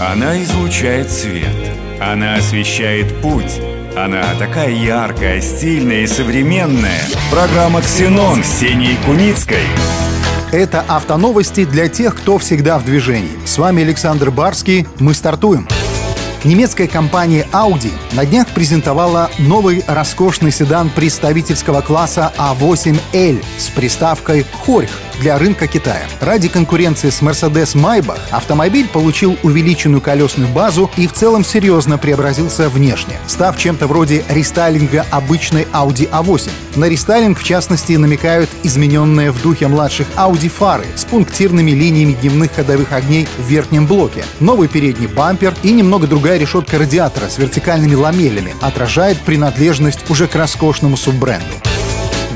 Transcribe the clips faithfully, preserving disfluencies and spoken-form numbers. Она излучает свет. Она освещает путь. Она такая яркая, стильная и современная. Программа «Ксенон» с Ксенией Куницкой. Это автоновости для тех, кто всегда в движении. С вами Александр Барский. Мы стартуем. Немецкая компания Audi на днях презентовала новый роскошный седан представительского класса А восемь Л с приставкой «Хорьх» для рынка Китая. Ради конкуренции с Mercedes Maybach автомобиль получил увеличенную колесную базу и в целом серьезно преобразился внешне, став чем-то вроде рестайлинга обычной Audi А восемь. На рестайлинг, в частности, намекают измененные в духе младших Audi фары с пунктирными линиями дневных ходовых огней в верхнем блоке, новый передний бампер и немного другая решетка радиатора с вертикальными ламелями отражает принадлежность уже к роскошному суббренду.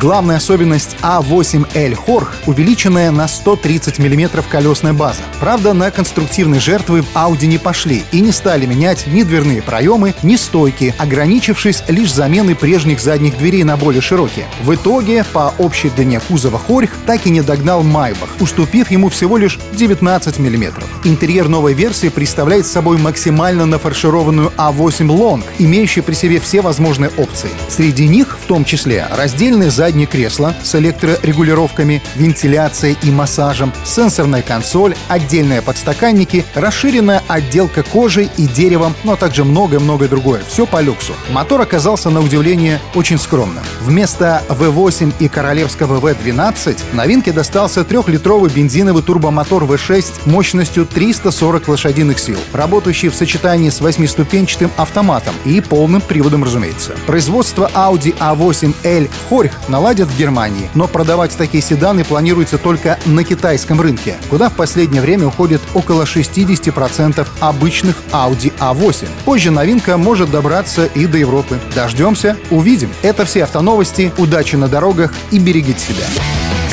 Главная особенность А восемь Л Хорьх — увеличенная на сто тридцать миллиметров колесная база. Правда, на конструктивные жертвы в Audi не пошли и не стали менять ни дверные проемы, ни стойки, ограничившись лишь заменой прежних задних дверей на более широкие. В итоге, по общей длине кузова Хорьх так и не догнал Maybach, уступив ему всего лишь девятнадцать миллиметров. Интерьер новой версии представляет собой максимально нафаршированную А восемь Long, имеющую при себе все возможные опции. Среди них, в том числе, раздельные задние Заднее кресло с электрорегулировками, вентиляцией и массажем, сенсорная консоль, отдельные подстаканники, расширенная отделка кожей и деревом, но также многое-многое другое. Все по люксу. Мотор оказался, на удивление, очень скромным. Вместо вэ восемь и королевского вэ двенадцать новинке достался трехлитровый бензиновый турбомотор вэ шесть мощностью триста сорок лошадиных сил, работающий в сочетании с восьмиступенчатым автоматом и полным приводом, разумеется. Производство Audi А восемь Л Хорьх наладят в Германии, но продавать такие седаны планируется только на китайском рынке, куда в последнее время уходит около шестьдесят процентов обычных Audi А восемь. Позже новинка может добраться и до Европы. Дождемся, увидим. Это все автоновости. Удачи на дорогах и берегите себя.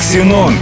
Ксенон.